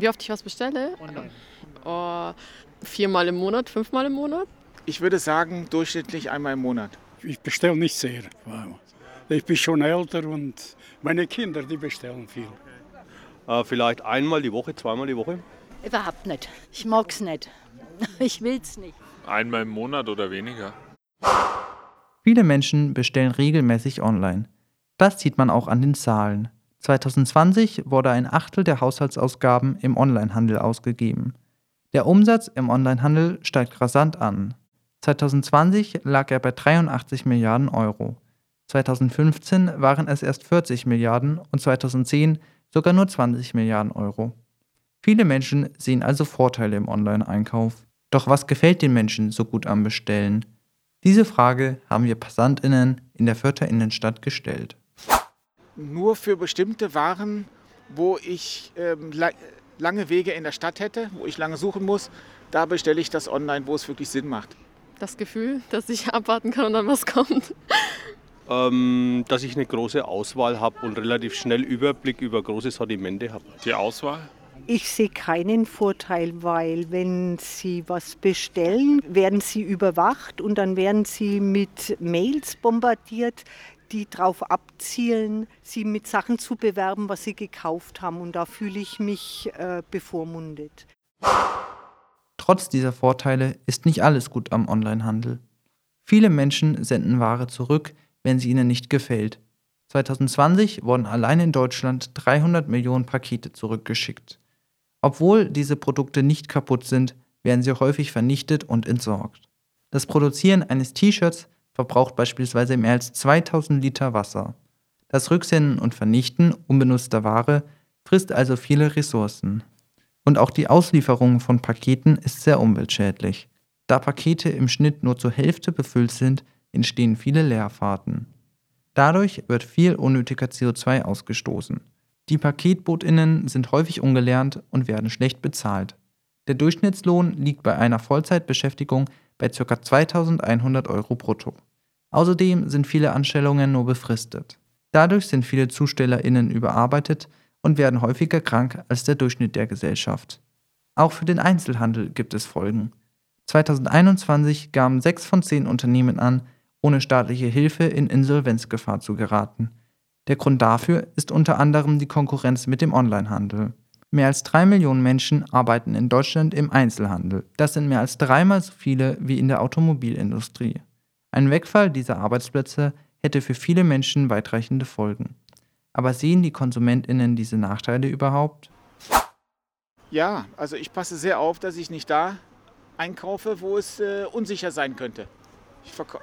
Wie oft ich was bestelle? Online. Oh, 4-mal im Monat, 5-mal im Monat? Ich würde sagen, durchschnittlich einmal im Monat. Ich bestelle nicht sehr. Ich bin schon älter und meine Kinder, die bestellen viel. Vielleicht einmal die Woche, zweimal die Woche? Überhaupt nicht. Ich mag es nicht. Ich will es nicht. Einmal im Monat oder weniger. Viele Menschen bestellen regelmäßig online. Das sieht man auch an den Zahlen. 2020 wurde ein Achtel der Haushaltsausgaben im Onlinehandel ausgegeben. Der Umsatz im Onlinehandel steigt rasant an. 2020 lag er bei 83 Milliarden Euro. 2015 waren es erst 40 Milliarden und 2010 sogar nur 20 Milliarden Euro. Viele Menschen sehen also Vorteile im Online-Einkauf. Doch was gefällt den Menschen so gut am Bestellen? Diese Frage haben wir PassantInnen in der Fürther Innenstadt gestellt. Nur für bestimmte Waren, wo ich lange Wege in der Stadt hätte, wo ich lange suchen muss, da bestelle ich das online, wo es wirklich Sinn macht. Das Gefühl, dass ich abwarten kann und dann was kommt. Dass ich eine große Auswahl habe und relativ schnell Überblick über große Sortimente habe. Die Auswahl? Ich sehe keinen Vorteil, weil wenn Sie was bestellen, werden Sie überwacht und dann werden Sie mit Mails bombardiert, die darauf abzielen, Sie mit Sachen zu bewerben, was Sie gekauft haben. Und da fühle ich mich bevormundet. Trotz dieser Vorteile ist nicht alles gut am Onlinehandel. Viele Menschen senden Ware zurück, wenn sie ihnen nicht gefällt. 2020 wurden allein in Deutschland 300 Millionen Pakete zurückgeschickt. Obwohl diese Produkte nicht kaputt sind, werden sie häufig vernichtet und entsorgt. Das Produzieren eines T-Shirts verbraucht beispielsweise mehr als 2000 Liter Wasser. Das Rücksenden und Vernichten unbenutzter Ware frisst also viele Ressourcen. Und auch die Auslieferung von Paketen ist sehr umweltschädlich. Da Pakete im Schnitt nur zur Hälfte befüllt sind, entstehen viele Leerfahrten. Dadurch wird viel unnötiger CO2 ausgestoßen. Die PaketbotInnen sind häufig ungelernt und werden schlecht bezahlt. Der Durchschnittslohn liegt bei einer Vollzeitbeschäftigung bei ca. 2100 Euro brutto. Außerdem sind viele Anstellungen nur befristet. Dadurch sind viele ZustellerInnen überarbeitet und werden häufiger krank als der Durchschnitt der Gesellschaft. Auch für den Einzelhandel gibt es Folgen. 2021 gaben 6 von 10 Unternehmen an, ohne staatliche Hilfe in Insolvenzgefahr zu geraten. Der Grund dafür ist unter anderem die Konkurrenz mit dem Onlinehandel. Mehr als 3 Millionen Menschen arbeiten in Deutschland im Einzelhandel. Das sind mehr als 3-mal so viele wie in der Automobilindustrie. Ein Wegfall dieser Arbeitsplätze hätte für viele Menschen weitreichende Folgen. Aber sehen die KonsumentInnen diese Nachteile überhaupt? Ja, also ich passe sehr auf, dass ich nicht da einkaufe, wo es unsicher sein könnte.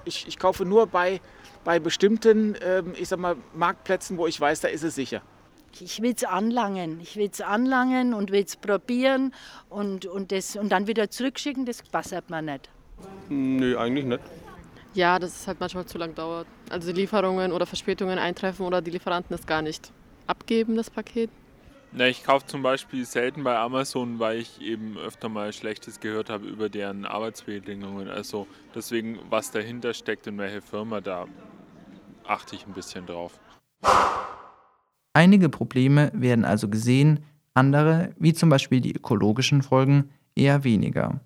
Ich kaufe nur bei bestimmten Marktplätzen, wo ich weiß, da ist es sicher. Ich will es anlangen. Ich will es anlangen und will es probieren und dann wieder zurückschicken, das passiert mir nicht. Nö, eigentlich nicht. Ja, dass es halt manchmal zu lang dauert. Also die Lieferungen oder Verspätungen eintreffen oder die Lieferanten es gar nicht abgeben, das Paket. Na, ich kaufe zum Beispiel selten bei Amazon, weil ich eben öfter mal Schlechtes gehört habe über deren Arbeitsbedingungen. Also deswegen, was dahinter steckt und welche Firma, da achte ich ein bisschen drauf. Einige Probleme werden also gesehen, andere, wie zum Beispiel die ökologischen Folgen, eher weniger.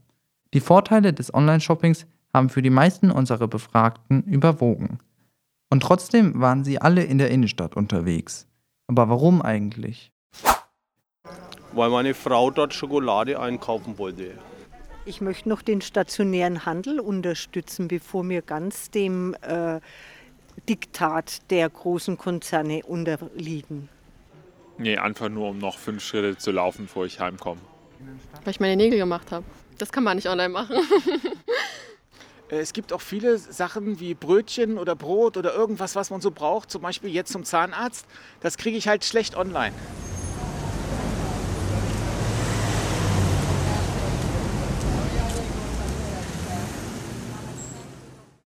Die Vorteile des Online-Shoppings haben für die meisten unserer Befragten überwogen. Und trotzdem waren sie alle in der Innenstadt unterwegs. Aber warum eigentlich? Weil meine Frau dort Schokolade einkaufen wollte. Ich möchte noch den stationären Handel unterstützen, bevor wir ganz dem Diktat der großen Konzerne unterliegen. Nee, einfach nur, um noch 5 Schritte zu laufen, bevor ich heimkomme. Weil ich meine Nägel gemacht habe. Das kann man nicht online machen. Es gibt auch viele Sachen wie Brötchen oder Brot oder irgendwas, was man so braucht. Zum Beispiel jetzt zum Zahnarzt. Das kriege ich halt schlecht online.